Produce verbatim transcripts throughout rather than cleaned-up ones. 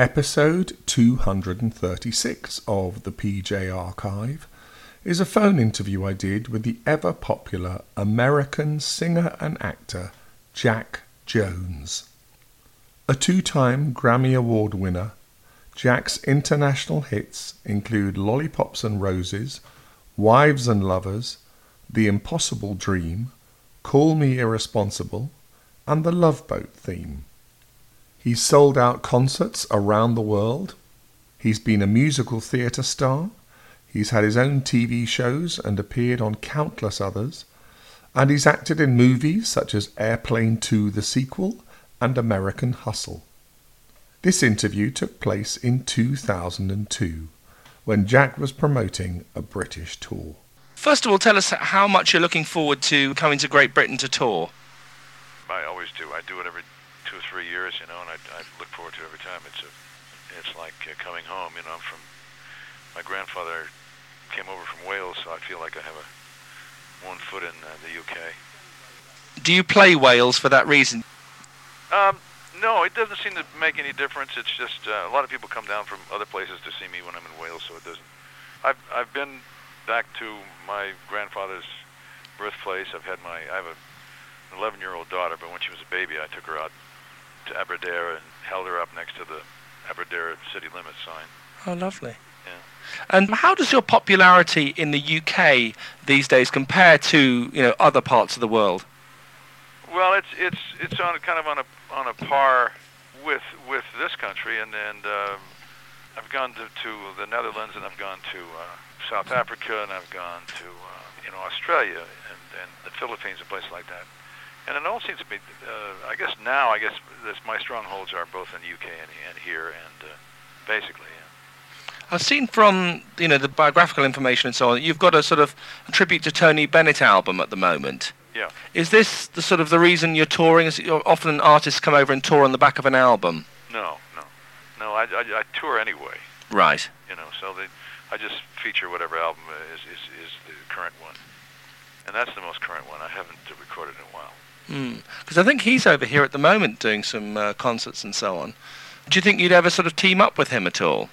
Episode two hundred thirty-six of the P J Archive is a phone interview I did with the ever-popular American singer and actor Jack Jones. A two-time Grammy Award winner, Jack's international hits include Lollipops and Roses, Wives and Lovers, The Impossible Dream, Call Me Irresponsible, and The Love Boat Theme. He's sold out concerts around the world. He's been a musical theatre star. He's had his own T V shows and appeared on countless others. And he's acted in movies such as Airplane two, the sequel, and American Hustle. This interview took place in two thousand two, when Jack was promoting a British tour. First of all, tell us how much you're looking forward to coming to Great Britain to tour. I always do. I do it every two or three years, you know, and I, I look forward to every time. It's a, it's like uh, coming home, you know. I'm from, my grandfather came over from Wales, so I feel like I have a one foot in uh, the U K. Do you play Wales for that reason? Um, no, it doesn't seem to make any difference. It's just uh, a lot of people come down from other places to see me when I'm in Wales, so it doesn't. I've I've been back to my grandfather's birthplace. I've had my I have a, an eleven-year-old daughter, but when she was a baby, I took her out to Aberdare and held her up next to the Aberdare city limit sign. Oh, lovely. Yeah. And how does your popularity in the U K these days compare to, you know, other parts of the world? Well, it's it's it's on kind of on a on a par with with this country, and and uh, I've gone to, to the Netherlands, and I've gone to uh, South Africa, and I've gone to uh, you know Australia and, and the Philippines and places like that. And it all seems to be, uh, I guess now, I guess this, my strongholds are both in the U K and, and here, and uh, basically, yeah. I've seen from, you know, the biographical information and so on, you've got a sort of a tribute to Tony Bennett album at the moment. Yeah. Is this the sort of the reason you're touring? Is you're, often artists come over and tour on the back of an album? No, no. No, I, I, I tour anyway. Right. You know, so they, I just feature whatever album is, is, is the current one. And that's the most current one. I haven't recorded in a while. Because mm. I think he's over here at the moment doing some uh, concerts and so on. Do you think you'd ever sort of team up with him at all?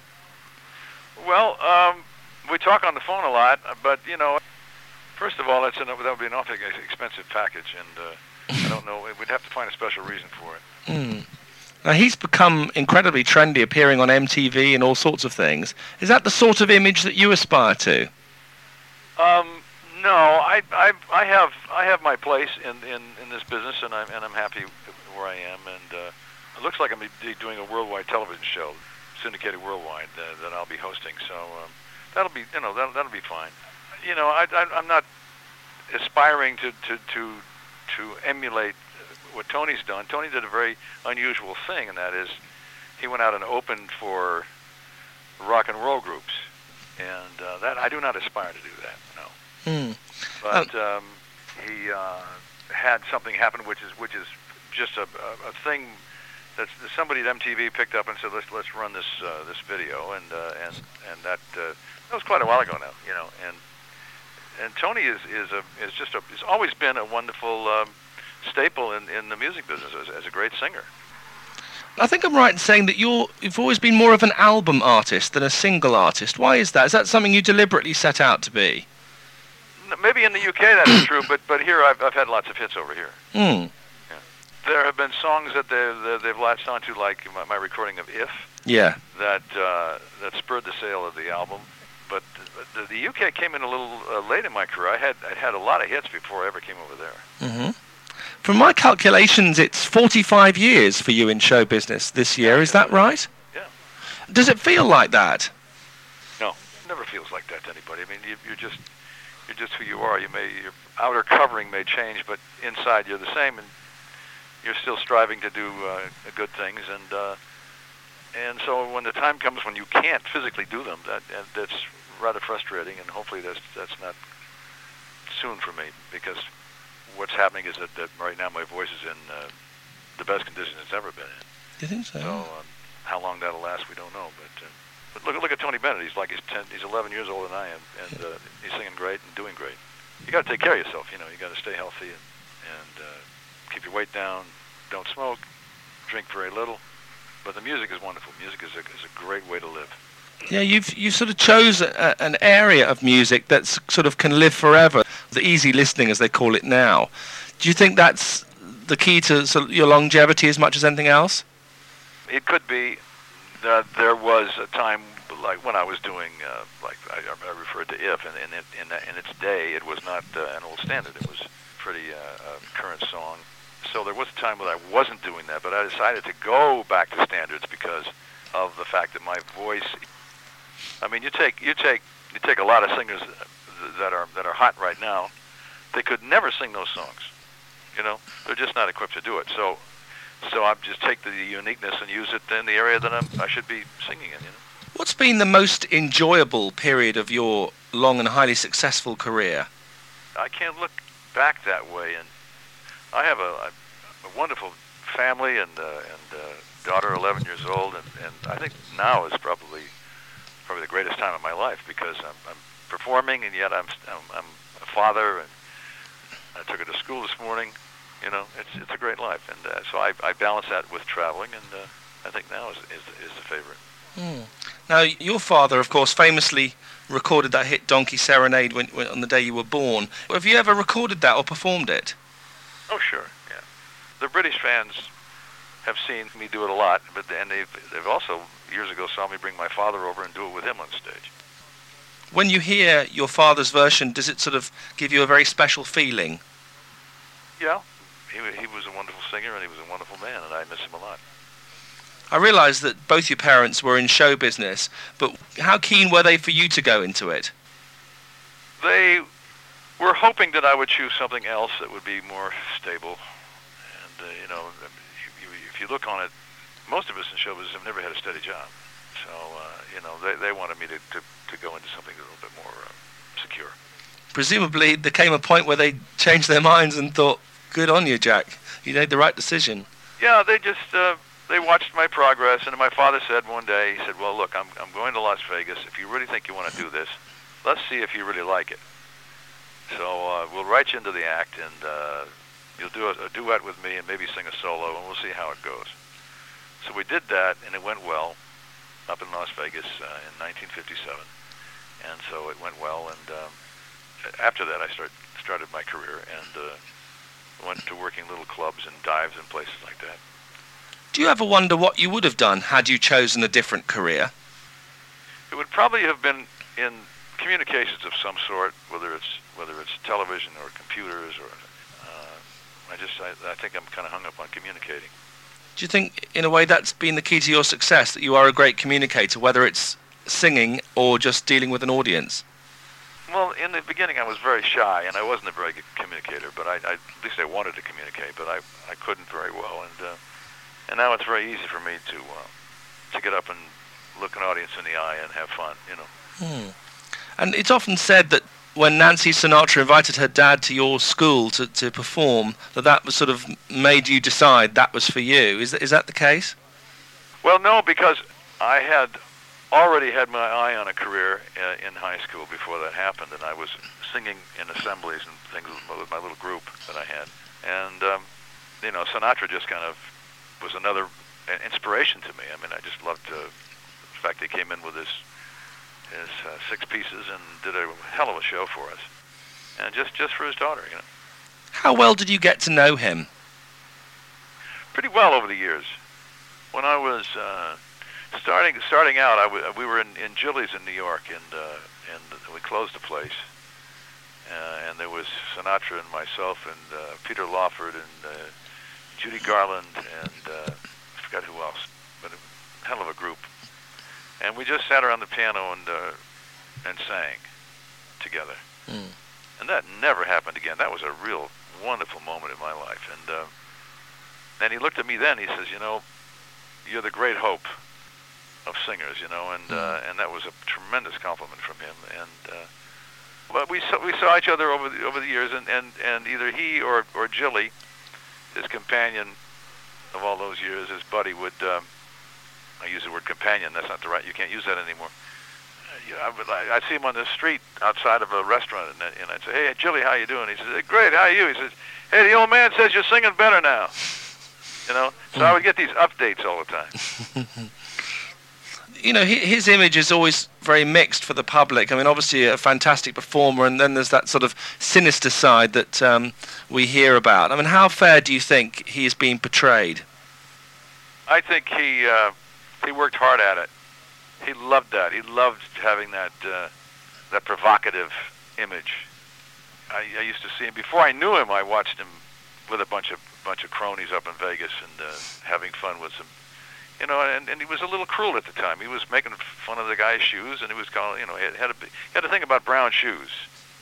Well, um, we talk on the phone a lot, but, you know, first of all, that's an, that would be an awfully expensive package, and uh, I don't know, we'd have to find a special reason for it. Mm. Now, he's become incredibly trendy, appearing on M T V and all sorts of things. Is that the sort of image that you aspire to? Um... No, I, I I have I have my place in, in, in this business, and I'm and I'm happy where I am. And uh, it looks like I'm doing a worldwide television show, syndicated worldwide, uh, that I'll be hosting. So um, that'll be you know that'll that'll be fine. You know, I, I I'm not aspiring to, to to to emulate what Tony's done. Tony did a very unusual thing, and that is he went out and opened for rock and roll groups, and uh, that I do not aspire to do that. No. Mm. But um, he uh, had something happen, which is which is just a, a, a thing that somebody at M T V picked up and said, "Let's let's run this uh, this video," and uh, and and that uh, that was quite a while ago now, you know. And and Tony is is a is just a has always been a wonderful um, staple in, in the music business as, as a great singer. I think I'm right in saying that you're you've always been more of an album artist than a single artist. Why is that? Is that something you deliberately set out to be? Maybe in the U K that is true, but but here I've I've had lots of hits over here. Mm. Yeah. There have been songs that they've they've latched onto, like my, my recording of "If." Yeah. That uh, that spurred the sale of the album, but the, the, the U K came in a little uh, late in my career. I had I had a lot of hits before I ever came over there. Mm-hmm. From my calculations, it's forty-five years for you in show business this year. Is that right? Yeah. Does it feel like that? No, it never feels like that to anybody. I mean, you, you're just. You're just who you are. You may your outer covering may change, but inside you're the same, and you're still striving to do uh, good things. And uh, and so when the time comes when you can't physically do them, that that's rather frustrating. And hopefully that's that's not soon for me, because what's happening is that, that right now my voice is in uh, the best condition it's ever been in. Do you think so? So um, how long that'll last, we don't know, but. Uh, But look, look at Tony Bennett. He's like he's ten, he's eleven years older than I am, and uh, he's singing great and doing great. You got to take care of yourself, you know. You got to stay healthy and, and uh, keep your weight down. Don't smoke, drink very little, But the music is wonderful. Music is a, is a great way to live. Yeah, you've you sort of chose a, an area of music that sort of can live forever, the easy listening as they call it now. Do you think that's the key to sort of your longevity as much as anything else? It could be. Uh, there was a time, like when I was doing, uh, like I, I referred to "If," and in, in, in, in its day, it was not uh, an old standard. It was a pretty uh, current song. So there was a time when I wasn't doing that, but I decided to go back to standards because of the fact that my voice. I mean, you take you take you take a lot of singers that are that are hot right now. They could never sing those songs. You know, they're just not equipped to do it. So, so I just take the uniqueness and use it in the area that I'm, I should be singing in. You know, what's been the most enjoyable period of your long and highly successful career? I can't look back that way, and I have a, a wonderful family and uh, and uh, daughter, eleven years old, and, and I think now is probably. probably the greatest time of my life because I'm, I'm performing and yet I'm, I'm I'm a father and I took her to school this morning. You know, it's it's a great life, and uh, so I, I balance that with traveling, and uh, I think now is is, is the favorite. Mm. Now, your father, of course, famously recorded that hit "Donkey Serenade" when, when on the day you were born. Have you ever recorded that or performed it? Oh, sure. Yeah, the British fans have seen me do it a lot, but and they've they've also. Years ago saw me bring my father over and do it with him on stage. When you hear your father's version, does it sort of give you a very special feeling? Yeah. He, he was a wonderful singer and he was a wonderful man, and I miss him a lot. I realize that both your parents were in show business, but how keen were they for you to go into it? They were hoping that I would choose something else that would be more stable. And, uh, you know, if you look on it, most of us in show business have never had a steady job. So, uh, you know, they, they wanted me to, to, to go into something a little bit more uh, secure. Presumably there came a point where they changed their minds and thought, good on you, Jack. You made the right decision. Yeah, they just, uh, they watched my progress. And my father said one day, he said, well, look, I'm I'm going to Las Vegas. If you really think you want to do this, let's see if you really like it. So uh, we'll write you into the act, and uh, you'll do a, a duet with me and maybe sing a solo, and we'll see how it goes. So we did that, and it went well up in Las Vegas uh, in nineteen fifty-seven. And so it went well, and um, after that I start, started my career and uh, went to working little clubs and dives and places like that. Do you ever wonder what you would have done had you chosen a different career? It would probably have been in communications of some sort, whether it's whether it's television or computers. or uh, I just I, I think I'm kind of hung up on communicating. Do you think, in a way, that's been the key to your success, that you are a great communicator, whether it's singing or just dealing with an audience? Well, in the beginning, I was very shy, and I wasn't a very good communicator, but I, I at least I wanted to communicate, but I, I couldn't very well. And uh, and now it's very easy for me to uh, to get up and look an audience in the eye and have fun, you know. Hmm. And it's often said that when Nancy Sinatra invited her dad to your school to, to perform, that that was sort of made you decide that was for you. Is that, is that the case? Well, no, because I had already had my eye on a career uh, in high school before that happened, and I was singing in assemblies and things with my, with my little group that I had. And, um, you know, Sinatra just kind of was another inspiration to me. I mean, I just loved uh, the fact that he came in with this his uh, six pieces and did a hell of a show for us, and just, just for his daughter, you know. How well did you get to know him? Pretty well over the years. When I was uh, starting starting out, I w- we were in, in Jilly's in New York, and uh, and we closed the place, uh, and there was Sinatra and myself and uh, Peter Lawford and uh, Judy Garland and uh, I forgot who else, but a hell of a group. And we just sat around the piano and uh, and sang together. Mm. And that never happened again. That was a real wonderful moment in my life. And uh, and he looked at me then, he says, you know, you're the great hope of singers, you know, and mm. uh, and that was a tremendous compliment from him. And uh, but we saw, we saw each other over the, over the years, and, and, and either he or, or Jilly, his companion of all those years, his buddy, would... Um, I use the word companion. That's not the right. You can't use that anymore. Uh, yeah, I would, I, I'd see him on the street outside of a restaurant, and, and I'd say, "Hey, Jilly, how you doing?" He says, "Great. How are you?" He says, "Hey, the old man says you're singing better now." You know, so mm. I would get these updates all the time. You know, his image is always very mixed for the public. I mean, obviously a fantastic performer, and then there's that sort of sinister side that um, we hear about. I mean, how fair do you think he's being portrayed? I think he uh, he worked hard at it. He loved that. He loved having that uh, that provocative image. I, I used to see him before I knew him. I watched him with a bunch of bunch of cronies up in Vegas and uh, having fun with some. You know, and, and he was a little cruel at the time. He was making fun of the guy's shoes, and he was calling, you know, he had a he had a thing about brown shoes.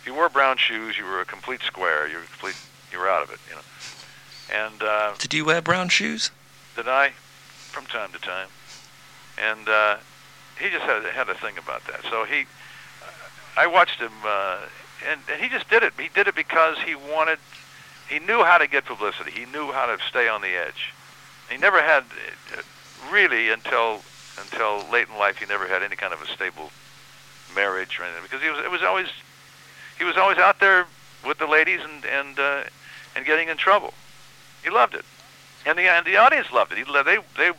If you wore brown shoes, you were a complete square. You were complete. You were out of it. You know. And uh, did you wear brown shoes? Did I, from time to time, and uh, he just had had a thing about that. So he, I watched him, uh, and and he just did it. He did it because he wanted. He knew how to get publicity. He knew how to stay on the edge. He never had. Uh, Really, until until late in life, he never had any kind of a stable marriage or anything, because he was it was always he was always out there with the ladies and and uh, and getting in trouble. He loved it, and the and the audience loved it. He, they they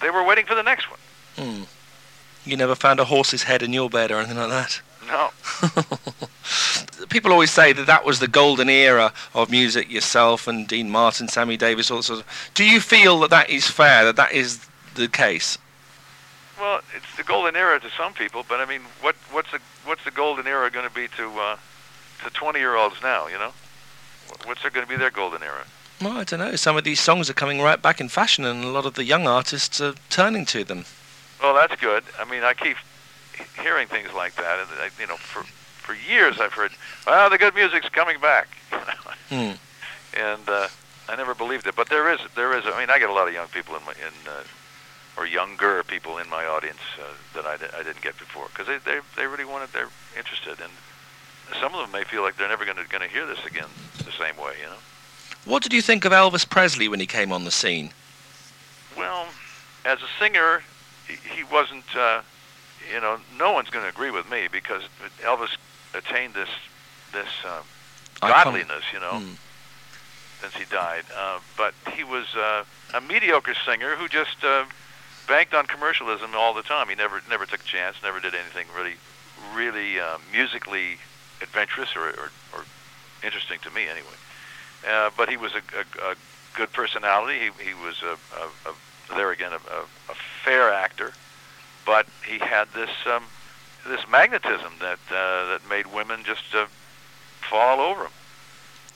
they were waiting for the next one. Mm. You never found a horse's head in your bed or anything like that. No. People always say that that was the golden era of music, yourself and Dean Martin, Sammy Davis, all sorts of... Do you feel that that is fair, that that is the case? Well, it's the golden era to some people, but I mean, what what's the what's the golden era going to be to uh, to twenty-year-olds now, you know? What's going to be their golden era? Well, I don't know. Some of these songs are coming right back in fashion, and a lot of the young artists are turning to them. Well, that's good. I mean, I keep hearing things like that, and I, you know, for... For years, I've heard, "Ah, oh, the good music's coming back," mm. and uh, I never believed it. But there is, there is. I mean, I get a lot of young people in my, in, uh, or younger people in my audience uh, that I, I didn't get before, because they, they, they really wanted, they're interested, and some of them may feel like they're never going to, going to hear this again the same way, you know. What did you think of Elvis Presley when he came on the scene? Well, as a singer, he, he wasn't. Uh, you know, no one's going to agree with me, because Elvis attained this this um, godliness, you know, mm. since he died. Uh, but he was uh, a mediocre singer who just uh, banked on commercialism all the time. He never never took a chance, never did anything really, really uh, musically adventurous or, or, or interesting to me anyway. Uh, but he was a, a, a good personality. He, he was, a, a, a, there again, a, a, a fair actor. But he had this... Um, this magnetism that uh, that made women just uh, fall over him.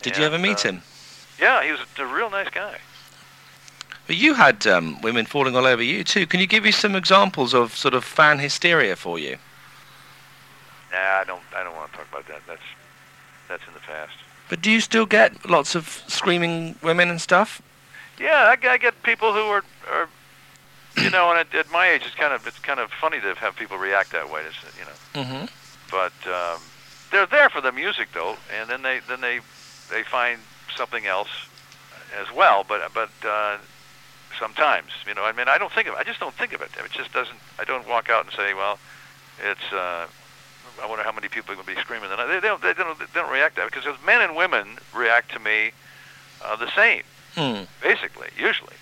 Did and, you ever meet uh, him? Yeah, he was a real nice guy. But you had um, women falling all over you too. Can you give me some examples of sort of fan hysteria for you? Nah, I don't. I don't want to talk about that. That's that's in the past. But do you still get lots of screaming women and stuff? Yeah, I, I get people who are. are You know, and at, at my age, it's kind of it's kind of funny to have people react that way. It's, you know, mm-hmm. but um, they're there for the music, though, and then they then they they find something else as well. But but uh, sometimes, you know, I mean, I don't think of it. I just don't think of it. It just doesn't. I don't walk out and say, well, it's. Uh, I wonder how many people are going to be screaming tonight. They, they don't. They don't. They don't react that, because men and women react to me uh, the same, mm. basically, usually.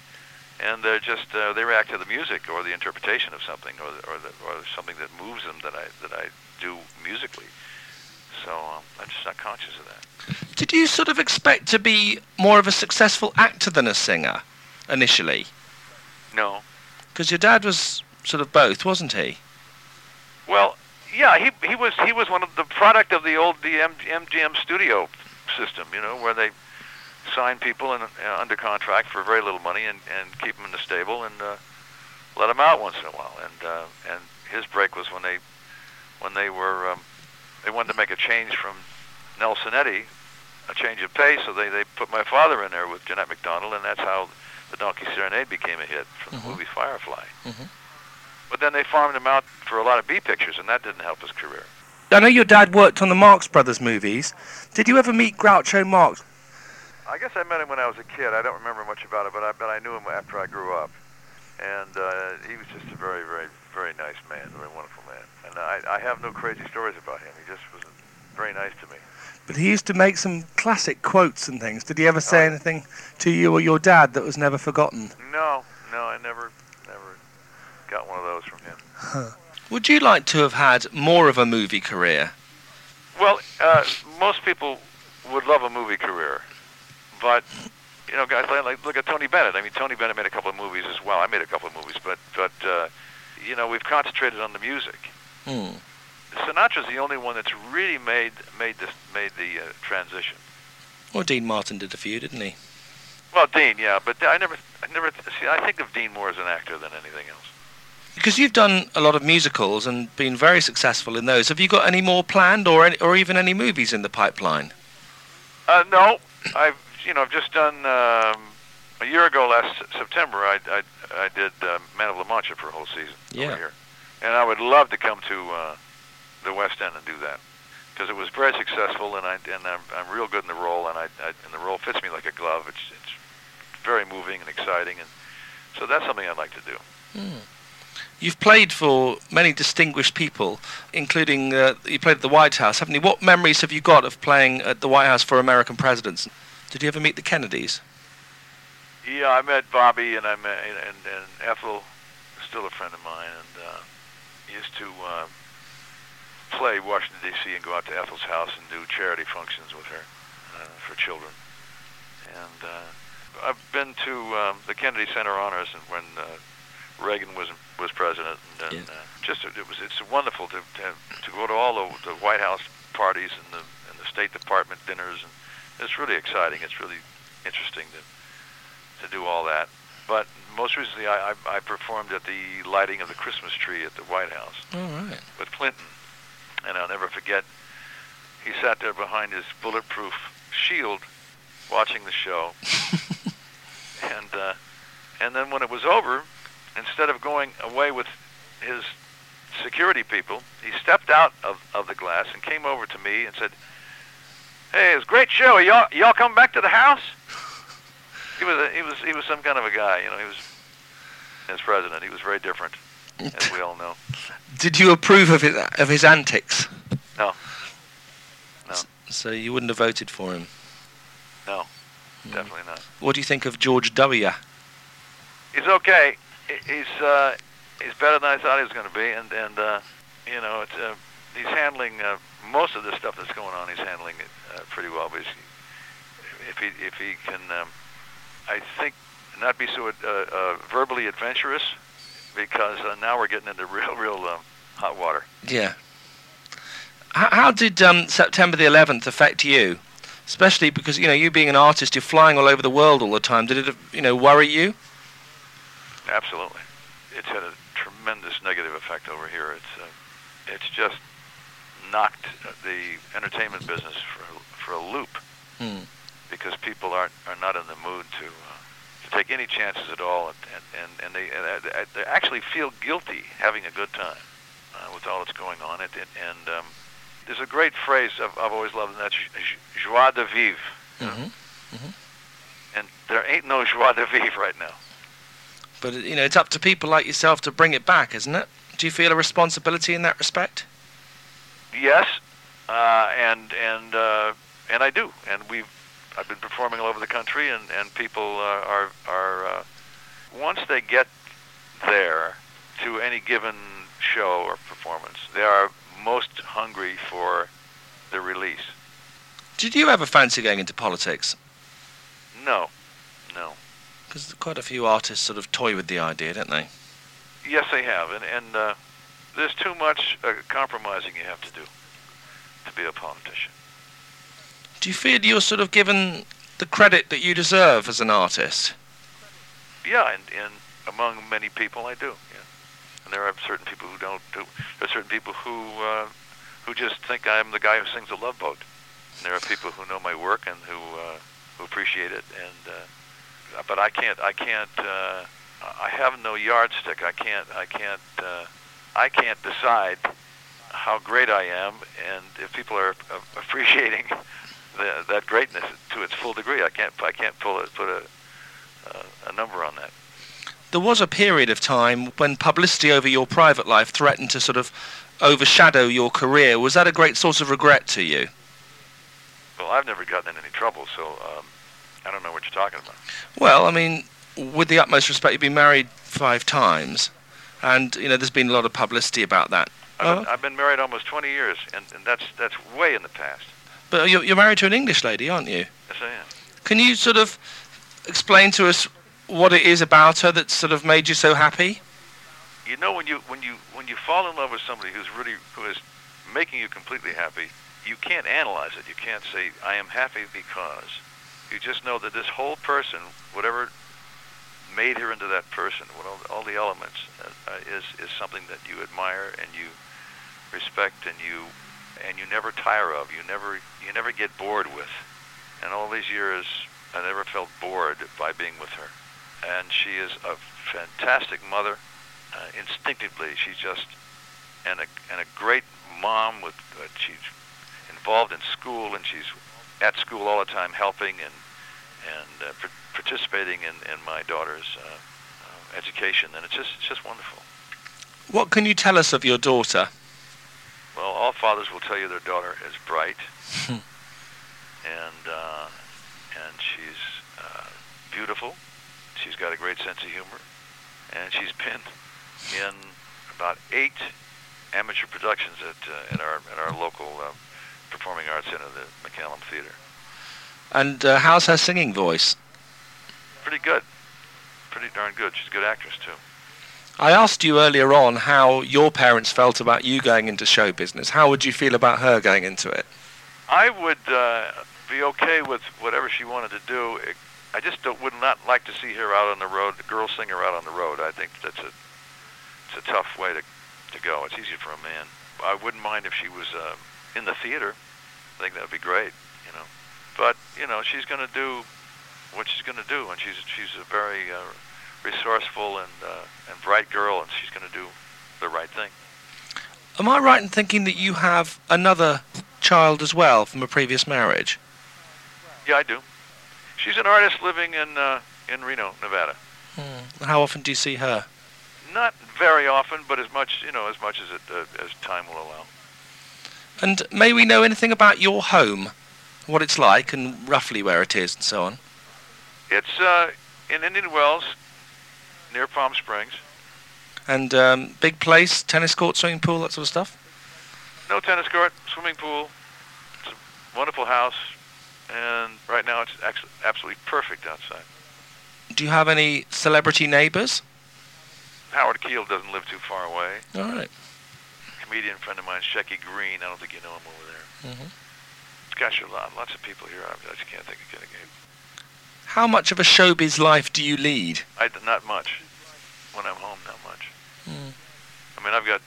And they're just uh, they react to the music or the interpretation of something or the, or, the, or something that moves them that I that I do musically. So um, I'm just not conscious of that. Did you sort of expect to be more of a successful actor than a singer initially? No, because your dad was sort of both, wasn't he? Well, yeah, he he was he was one of the product of the old M G M studio system, you know, where they sign people in, uh, under contract for very little money and, and keep them in the stable and uh, let them out once in a while. And uh, and his break was when they when they were um, they wanted to make a change from Nelson Eddy, a change of pace. So they, they put my father in there with Jeanette McDonald, and that's how the Donkey Serenade became a hit from mm-hmm. the movie Firefly. Mm-hmm. But then they farmed him out for a lot of B pictures, and that didn't help his career. I know your dad worked on the Marx Brothers movies. Did you ever meet Groucho Marx? I guess I met him when I was a kid. I don't remember much about it, but I but I knew him after I grew up, and uh, he was just a very, very, very nice man, a very wonderful man. And I, I have no crazy stories about him. He just was very nice to me. But he used to make some classic quotes and things. Did he ever say oh. anything to you or your dad that was never forgotten? No, no, I never, never got one of those from him. Huh. Would you like to have had more of a movie career? Well, uh, most people would love a movie career, but you know, guys like look at Tony Bennett. I mean, Tony Bennett made a couple of movies as well. I made a couple of movies, but but uh, you know, we've concentrated on the music. Mm. Sinatra's the only one that's really made made this made the uh, transition. Well, Dean Martin did a few, didn't he? Well, Dean, yeah, but I never, I never. See, I think of Dean more as an actor than anything else. Because you've done a lot of musicals and been very successful in those. Have you got any more planned, or any, or even any movies in the pipeline? Uh, no, I've you know I've just done um, a year ago last September. I I, I did uh, Man of La Mancha for a whole season yeah. over here, and I would love to come to uh, the West End and do that because it was very successful, and I and I'm, I'm real good in the role, and I, I and the role fits me like a glove. It's it's very moving and exciting, and so that's something I'd like to do. Mm. You've played for many distinguished people, including uh, you played at the White House, haven't you? What memories have you got of playing at the White House for American presidents? Did you ever meet the Kennedys? Yeah, I met Bobby, and I met and, and Ethel, still a friend of mine, and uh, used to uh, play Washington D C and go out to Ethel's house and do charity functions with her uh, for children. And uh, I've been to um, the Kennedy Center Honors, and when. Uh, Reagan was was president, and, and yeah. uh, just it was it's wonderful to to, to go to all the, the White House parties and the and the State Department dinners, and it's really exciting. It's really interesting to to do all that. But most recently, I I, I performed at the lighting of the Christmas tree at the White House all right. with Clinton, and I'll never forget. He sat there behind his bulletproof shield, watching the show, and uh, and then when it was over. Instead of going away with his security people, he stepped out of, of the glass and came over to me and said, "Hey, it was a great show. Y'all, y'all come back to the house?" He was a, he was he was some kind of a guy, you know. He was as president. He was very different, as we all know. Did you approve of his of his antics? No. No. So you wouldn't have voted for him? No, mm. definitely not. What do you think of George W? He's okay. He's uh, he's better than I thought he was going to be, and and uh, you know it's, uh, he's handling uh, most of the stuff that's going on. He's handling it uh, pretty well. But if he if he can, um, I think not be so uh, uh, verbally adventurous, because uh, now we're getting into real real um, hot water. Yeah. How, how did um, September the eleventh affect you, especially because you know you being an artist, you're flying all over the world all the time. Did it you know worry you? Absolutely. It's had a tremendous negative effect over here. It's uh, it's just knocked the entertainment business for, for a loop mm. because people aren't, are not in the mood to uh, to take any chances at all, and and, and they and they actually feel guilty having a good time uh, with all that's going on. It, it, and um, there's a great phrase I've, I've always loved, and that's joie de vivre. Mm-hmm. Mm-hmm. And there ain't no joie de vivre right now. But, you know, it's up to people like yourself to bring it back, isn't it? Do you feel a responsibility in that respect? Yes, uh, and and uh, and I do. And we've I've been performing all over the country, and, and people uh, are, are uh, once they get there to any given show or performance, they are most hungry for the release. Did you ever fancy going into politics? No, no. Because quite a few artists sort of toy with the idea, don't they? Yes, they have, and and uh, there's too much uh, compromising you have to do to be a politician. Do you feel you're sort of given the credit that you deserve as an artist? Yeah, and, and among many people, I do. Yeah, and there are certain people who don't do. There are certain people who uh, who just think I'm the guy who sings The Love Boat. And there are people who know my work and who uh, who appreciate it and. Uh, But I can't. I can't. Uh, I have no yardstick. I can't. I can't. Uh, I can't decide how great I am, and if people are uh, appreciating the, that greatness to its full degree, I can't. I can't pull it, put a, uh, a number on that. there was a period of time when publicity over your private life threatened to sort of overshadow your career. Was that a great source of regret to you? Well, I've never gotten in any trouble, so um, I don't know what you're talking about. Well, I mean, with the utmost respect, you've been married five times, and, you know, there's been a lot of publicity about that. I've been, oh. I've been married almost twenty years, and, and that's that's way in the past. But you're, you're married to an English lady, aren't you? Yes, I am. Can you sort of explain to us what it is about her that sort of made you so happy? You know, when you when you when you fall in love with somebody who's really who is making you completely happy, you can't analyze it. You can't say, I am happy because. You just know that this whole person, whatever made her into that person, with all, all the elements, uh, is is something that you admire and you respect and you and you never tire of. You never you never get bored with. And all these years, I never felt bored by being with her. And she is a fantastic mother. Uh, instinctively, she's just and a and a great mom. With uh, she's involved in school, and she's at school all the time, helping and and uh, pr- participating in, in my daughter's uh, uh, education. And it's just it's just wonderful. What can you tell us of your daughter? Well, all fathers will tell you their daughter is bright, and uh, and she's uh, beautiful. She's got a great sense of humor, and she's been in about eight amateur productions at uh, at our at our local uh, performing arts center, the McCallum Theater. And uh, how's her singing voice? Pretty good, pretty darn good. She's a good actress too. I asked you earlier on how your parents felt about you going into show business. How would you feel about her going into it? I would uh, be okay with whatever she wanted to do. I just don't, would not like to see her out on the road, the girl singer out on the road. I think that's a It's a tough way to to go. It's easier for a man. I wouldn't mind if she was uh, in the theater. I think that would be great, you know. But you know, she's going to do what she's going to do, and she's she's a very uh, resourceful and uh, and bright girl, and she's going to do the right thing. Am I right in thinking that you have another child as well from a previous marriage? Yeah, I do. She's an artist living in uh, in Reno, Nevada. Hmm. How often do you see her? Not very often, but as much, you know, as much as it, uh, as time will allow. And may we know anything about your home, what it's like, and roughly where it is, and so on? It's uh, in Indian Wells, near Palm Springs. And um, big place, tennis court, swimming pool, that sort of stuff? No tennis court, swimming pool. It's a wonderful house, and right now it's ex- absolutely perfect outside. Do you have any celebrity neighbors? Howard Keel doesn't live too far away. All right. Comedian friend of mine, Shecky Green. I don't think you know him over there. Mm-hmm. Gosh, there are lots of people here. I just can't think of getting it. How much of a showbiz life do you lead? I, not much. When I'm home, not much. Mm. I mean, I've got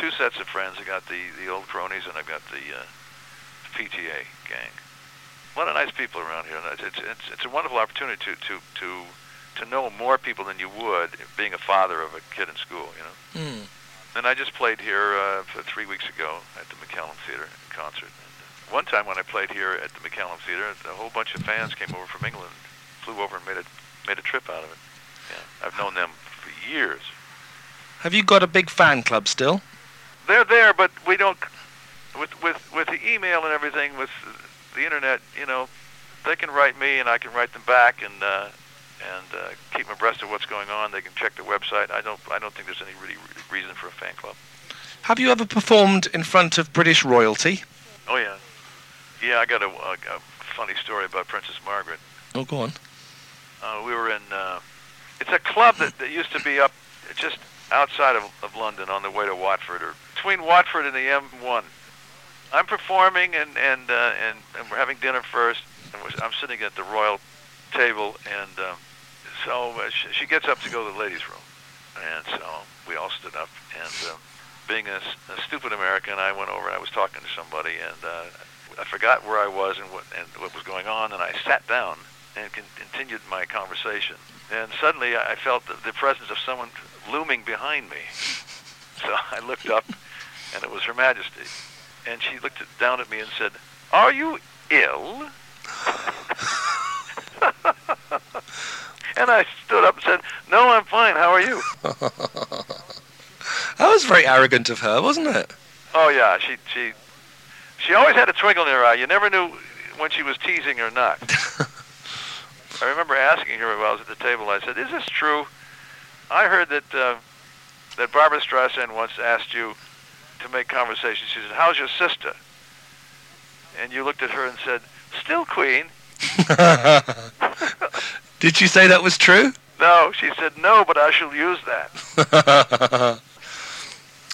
two sets of friends. I've got the, the old cronies, and I've got the, uh, the P T A gang. A lot of nice people around here. It's it's it's, it's a wonderful opportunity to to to. to know more people than you would being a father of a kid in school, you know. Mm. And I just played here uh, three weeks ago at the McCallum Theater in concert. And one time when I played here at the McCallum Theater, a whole bunch of fans came over from England, flew over and made a, made a trip out of it. Yeah, I've known them for years. Have you got a big fan club still? They're there, but we don't... With, with, with the email and everything, with the internet, you know, they can write me and I can write them back and... Uh, and uh, keep them abreast of what's going on. They can check the website. I don't I don't think there's any really re- reason for a fan club. Have you ever performed in front of British royalty? Oh, yeah. Yeah, I got a, a, a funny story about Princess Margaret. Oh, go on. Uh, we were in... Uh, it's a club that, that used to be up just outside of, of London on the way to Watford, or between Watford and the M one. I'm performing, and, and, uh, and, and we're having dinner first, and we're, I'm sitting at the royal table, and... Um, So uh, she, she gets up to go to the ladies' room, and so we all stood up. And uh, being a, a stupid American, I went over and I was talking to somebody, and uh, I forgot where I was and what and what was going on. And I sat down and con- continued my conversation. And suddenly, I felt the, the presence of someone looming behind me. So I looked up, and it was Her Majesty, and she looked down at me and said, "Are you ill?" And I stood up and said, no, I'm fine. How are you? That was very arrogant of her, wasn't it? Oh, yeah. She she, she always had a twinkle in her eye. You never knew when she was teasing or not. I remember asking her while I was at the table. I said, is this true? I heard that uh, that Barbara Streisand once asked you to make conversation. She said, how's your sister? And you looked at her and said, still queen. Did she say that was true? No, she said no, but I shall use that.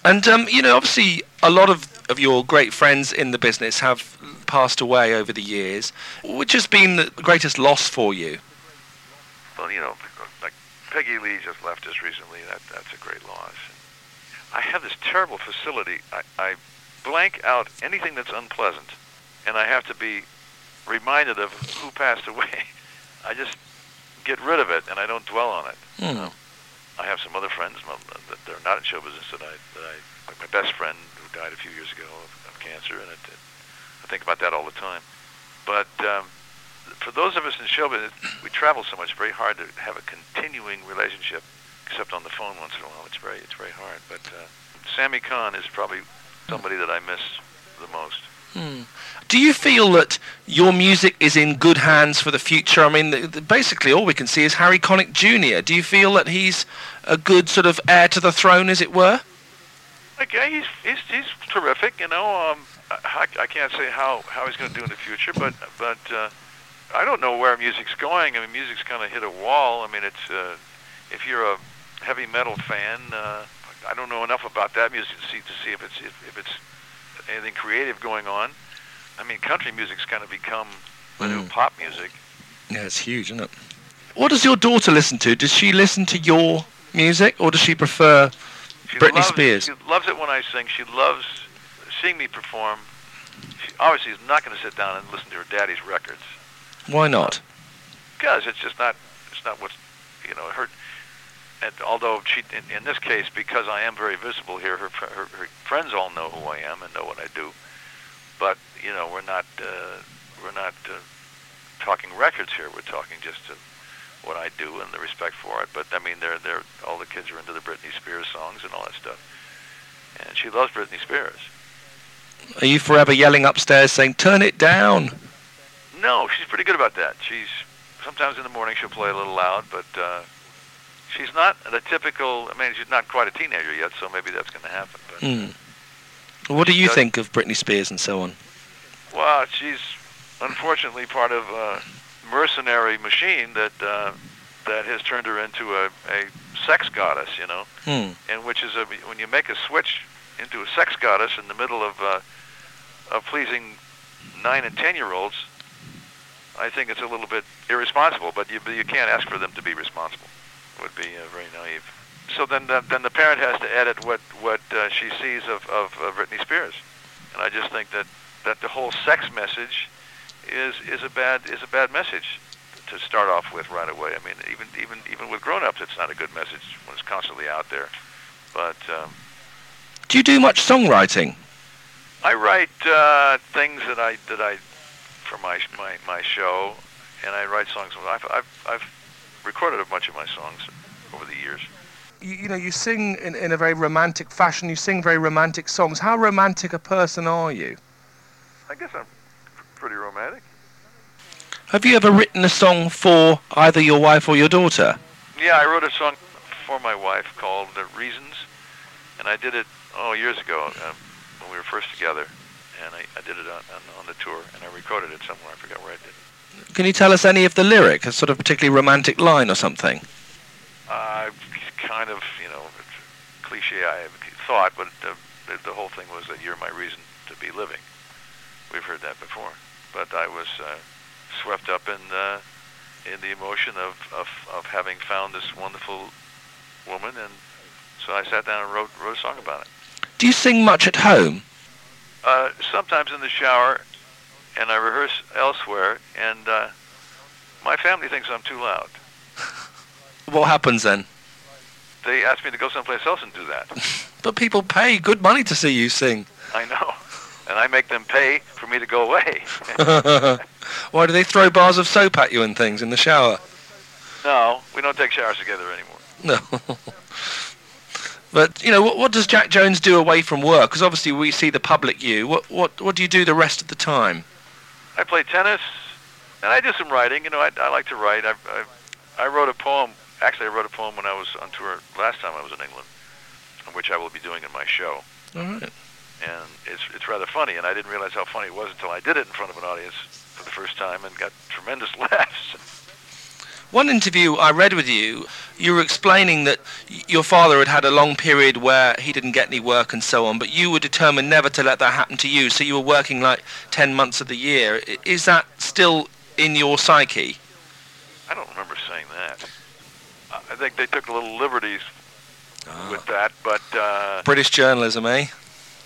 And, um, you know, obviously a lot of, of your great friends in the business have passed away over the years. Which has been the greatest loss for you? Well, you know, like Peggy Lee just left us recently. That, that's a great loss. I have this terrible facility. I, I blank out anything that's unpleasant, and I have to be reminded of who passed away. I just get rid of it, and I don't dwell on it. Mm. I have some other friends that they're not in show business that I, that I like my best friend who died a few years ago of, of cancer, and it, it, I think about that all the time. But um, for those of us in show business, we travel so much, it's very hard to have a continuing relationship, except on the phone once in a while. It's very, it's very hard. But uh, Sammy Kahn is probably somebody that I miss the most. Hmm. Do you feel that your music is in good hands for the future? I mean, the, the, basically all we can see is Harry Connick Junior Do you feel that he's a good sort of heir to the throne, as it were? Okay, he's he's, he's terrific, you know. Um, I, I can't say how, how he's going to do in the future, but but uh, I don't know where music's going. I mean, music's kind of hit a wall. I mean, it's uh, if you're a heavy metal fan, uh, I don't know enough about that music to see, to see if it's if, if it's anything creative going on. I mean, country music's kind of become the mm. new pop music. Yeah, it's huge, isn't it? What does your daughter listen to? Does she listen to your music, or does she prefer she Britney loves, Spears? She loves it when I sing. She loves seeing me perform. She obviously is not going to sit down and listen to her daddy's records. Why not? Because it's just not. It's not what's you know her. And although she, in, in this case, because I am very visible here, her, her her friends all know who I am and know what I do. But you know, we're not uh, we're not uh, talking records here. We're talking just uh, what I do and the respect for it. But I mean, they're they're all the kids are into the Britney Spears songs and all that stuff. And she loves Britney Spears. Are you forever yelling upstairs saying, "Turn it down"? No, she's pretty good about that. She's sometimes in the morning she'll play a little loud, but. Uh, She's not a typical, I mean, she's not quite a teenager yet, so maybe that's going to happen. But mm. What do you does, think of Britney Spears and so on? Well, she's unfortunately part of a mercenary machine that uh, that has turned her into a, a sex goddess, you know, mm. and which is, a, when you make a switch into a sex goddess in the middle of, uh, of pleasing nine and ten-year-olds, I think it's a little bit irresponsible, but you, you can't ask for them to be responsible. Would be uh, very naive. So then, the, then the parent has to edit what what uh, she sees of, of of Britney Spears, and I just think that, that the whole sex message is is a bad is a bad message to start off with right away. I mean, even even even with grown-ups, it's not a good message when it's constantly out there. But um, do you do much songwriting? I write uh, things that I that I for my my, my show, and I write songs. I've I've, I've recorded a bunch of my songs over the years. You, you know, you sing in, in a very romantic fashion. You sing very romantic songs. How romantic a person are you? I guess I'm pretty romantic. Have you ever written a song for either your wife or your daughter? Yeah, I wrote a song for my wife called uh, Reasons, and I did it oh years ago um, when we were first together, and I, I did it on, on, on the tour, and I recorded it somewhere. I forgot where I did it. Can you tell us any of the lyric, a sort of particularly romantic line or something? Uh, kind of, you know, cliche I thought, but uh, the whole thing was that you're my reason to be living. We've heard that before. But I was uh, swept up in uh, in the emotion of, of, of having found this wonderful woman, and so I sat down and wrote, wrote a song about it. Do you sing much at home? Uh, sometimes in the shower. And I rehearse elsewhere, and uh, my family thinks I'm too loud. What happens then? They ask me to go someplace else and do that. But people pay good money to see you sing. I know, and I make them pay for me to go away. Why do they throw bars of soap at you and things in the shower? No, we don't take showers together anymore. No. But, you know, what, what does Jack Jones do away from work? Because obviously we see the public you. What, what what do you do the rest of the time? I play tennis, and I do some writing. You know, I, I like to write. I, I I wrote a poem. Actually, I wrote a poem when I was on tour last time I was in England, which I will be doing in my show. All right. And it's it's rather funny, and I didn't realize how funny it was until I did it in front of an audience for the first time and got tremendous laughs. One interview I read with you, you were explaining that your father had had a long period where he didn't get any work and so on, but you were determined never to let that happen to you, so you were working like ten months of the year. Is that still in your psyche? I don't remember saying that. I think they took a little liberties ah. with that, but... Uh, British journalism, eh?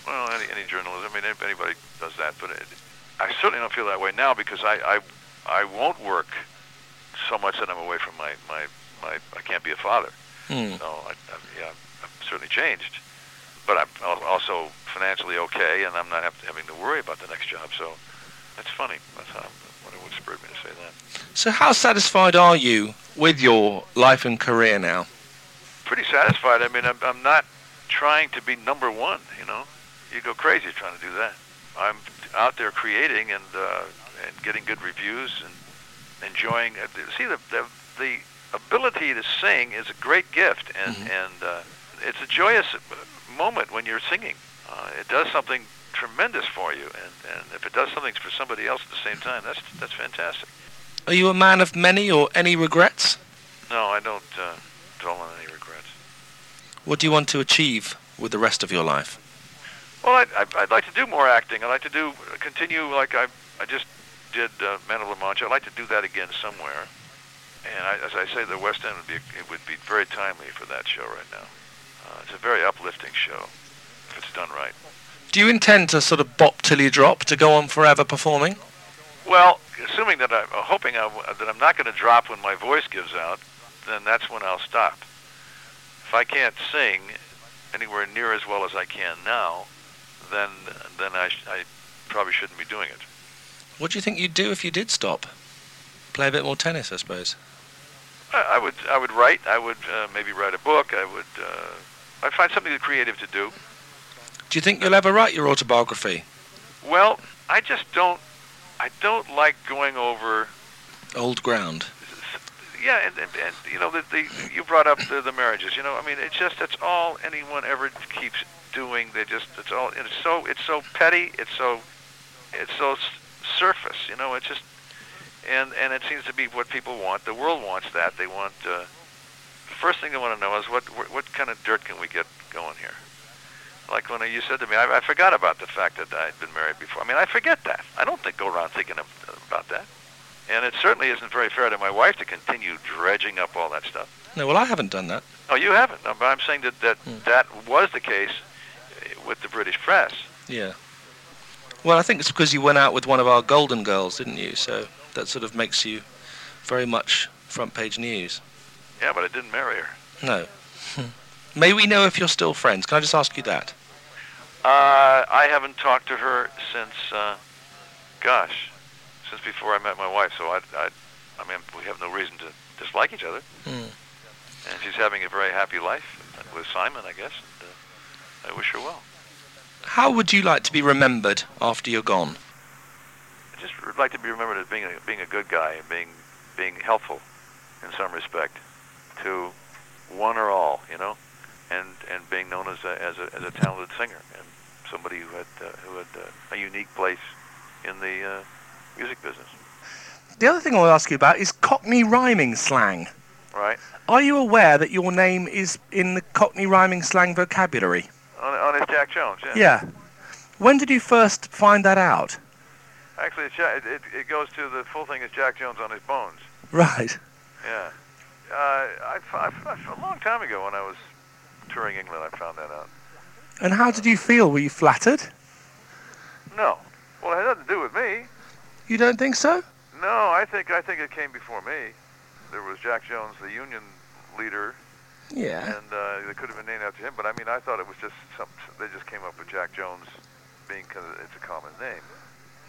Well, any, any journalism. I mean, anybody does that, but it, I certainly don't feel that way now because I, I, I won't work... so much that I'm away from my, my, my I can't be a father. Mm. So I, I, yeah, I've certainly changed. But I'm also financially okay, and I'm not have to, having to worry about the next job. So that's funny. That's how what spurred me to say that. So how satisfied are you with your life and career now? Pretty satisfied. I mean, I'm, I'm not trying to be number one, you know. You go crazy trying to do that. I'm out there creating and, uh, and getting good reviews and enjoying uh, see the, the the ability to sing is a great gift, and mm-hmm. and uh, it's a joyous moment when you're singing. Uh, it does something tremendous for you, and, and if it does something for somebody else at the same time, that's that's fantastic. Are you a man of many or any regrets? No, I don't uh, dwell on any regrets. What do you want to achieve with the rest of your life? Well, I'd, I'd, I'd like to do more acting. I'd like to do continue like I I just. did uh, Man of La Mancha. I'd like to do that again somewhere. And I, as I say, the West End would be it would be very timely for that show right now. Uh, it's a very uplifting show if it's done right. Do you intend to sort of bop till you drop, to go on forever performing? Well, assuming that I'm uh, hoping I w- that I'm not going to drop when my voice gives out, then that's when I'll stop. If I can't sing anywhere near as well as I can now, then then I, sh- I probably shouldn't be doing it. What do you think you'd do if you did stop? Play a bit more tennis, I suppose. I, I would. I would write. I would uh, maybe write a book. I would. Uh, I'd find something creative to do. Do you think you'll ever write your autobiography? Well, I just don't. I don't like going over old ground. Yeah, and, and, and you know, the, the you brought up the, the marriages. You know, I mean, it's just that's all anyone ever keeps doing. They just. It's all. It's so. It's so petty. It's so. It's so. surface, you know, it's just, and, and it seems to be what people want. The world wants that. They want, uh, the first thing they want to know is what, what what kind of dirt can we get going here? Like when you said to me, I, I forgot about the fact that I'd been married before. I mean, I forget that. I don't think go around thinking of, about that. And it certainly isn't very fair to my wife to continue dredging up all that stuff. No, well, I haven't done that. No, you haven't. No, but I'm saying that that, mm. that was the case with the British press. Yeah. Well, I think it's because you went out with one of our golden girls, didn't you? So that sort of makes you very much front-page news. Yeah, but I didn't marry her. No. May we know if you're still friends? Can I just ask you that? Uh, I haven't talked to her since, uh, gosh, since before I met my wife. So I, I, I mean, we have no reason to dislike each other. Mm. And she's having a very happy life with Simon, I guess. And, uh, I wish her well. How would you like to be remembered after you're gone? I just would like to be remembered as being a, being a good guy and being being helpful in some respect to one or all, you know, and, and being known as a, as a as a talented singer and somebody who had uh, who had uh, a unique place in the uh, music business. The other thing I want to ask you about is Cockney rhyming slang. Right. Are you aware that your name is in the Cockney rhyming slang vocabulary? On his Jack Jones, yeah. Yeah. When did you first find that out? Actually, it's, it, it goes to the full thing is Jack Jones on his bones. Right. Yeah. Uh, I, I, I, a long time ago when I was touring England, I found that out. And how did you feel? Were you flattered? No. Well, it had nothing to do with me. You don't think so? No, I think I think it came before me. There was Jack Jones, the union leader. Yeah. And uh, they could have been named after him, but I mean, I thought it was just something. They just came up with Jack Jones being because it's a common name.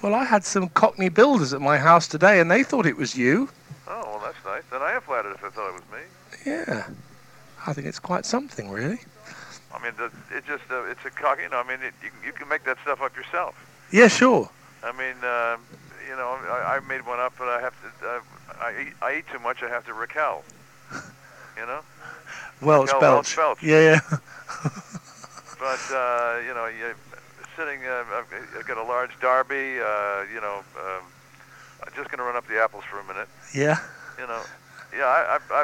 Well, I had some Cockney builders at my house today, and they thought it was you. Oh, well, that's nice. Then I am flattered if I thought it Yeah, I think it's quite something, really. I mean, the, it just, uh, it's a cock, you know, I mean, it, you, you can make that stuff up yourself. Yeah, sure. I mean, uh, you know, I, I made one up, but I have to, uh, I, eat, I eat too much, I have to Raquel, you know? Welch belch. Yeah, yeah. But, uh, you know, you're sitting, uh, I've got a large Derby, uh, you know, uh, I'm just going to run up the apples for a minute. Yeah. You know, yeah, I, I,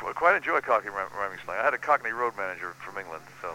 I quite enjoy Cockney rhyming slang. I had a Cockney road manager from England, so...